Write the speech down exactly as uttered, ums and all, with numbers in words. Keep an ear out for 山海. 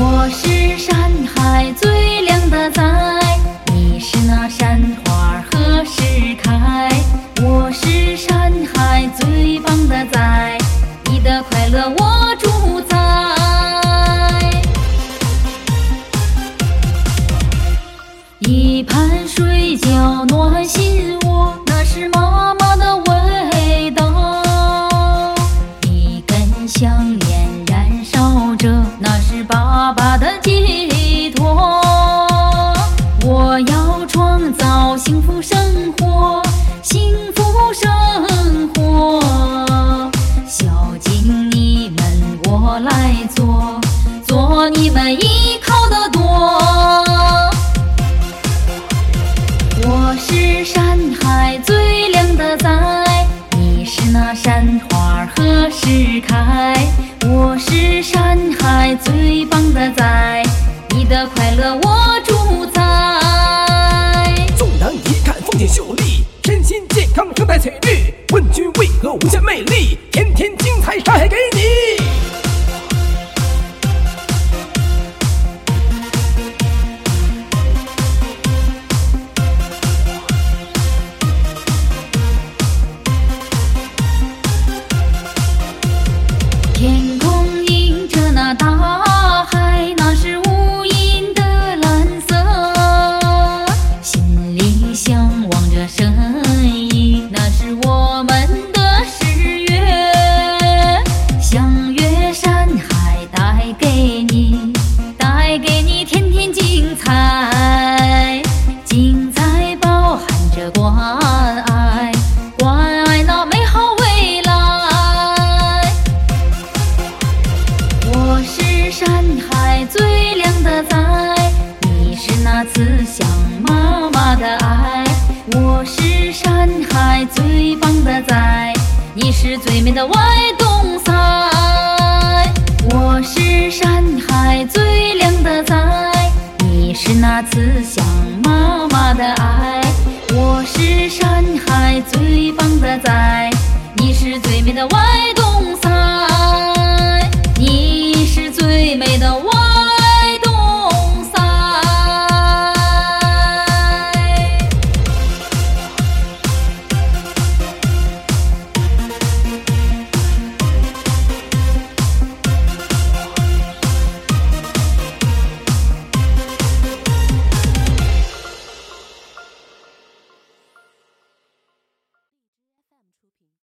我是山海最靓的仔，你是那山花何时开？我是山海最棒的仔，你的快乐我主宰。一盘水饺暖心窝，那是妈妈的味道。一根香烟燃烧着，那是爸爸的寄托。我要创造幸福生活，幸福生活。孝敬你们，我来做，做你们依靠的多。我是山海最靓的仔，你是那山花何时开？我是山海最棒的仔，你的快乐我主宰。纵然一看风景秀丽，身心健康生态翠绿，问君为何无限魅力，天天精彩山海给你。天空映着那大海，那是无垠的蓝色。心里向往着神意，那是我们的誓约。相约山海带给你，带给你天天精彩。精彩包含着关爱，关爱那美好未来。我是山海最靓的仔，你是那慈祥妈妈的爱。我是山海最棒的仔，你是最美的外东塞。我是山海最靓的仔，你是那慈祥妈妈的爱。我是山海最棒的仔，你是最美的外东塞。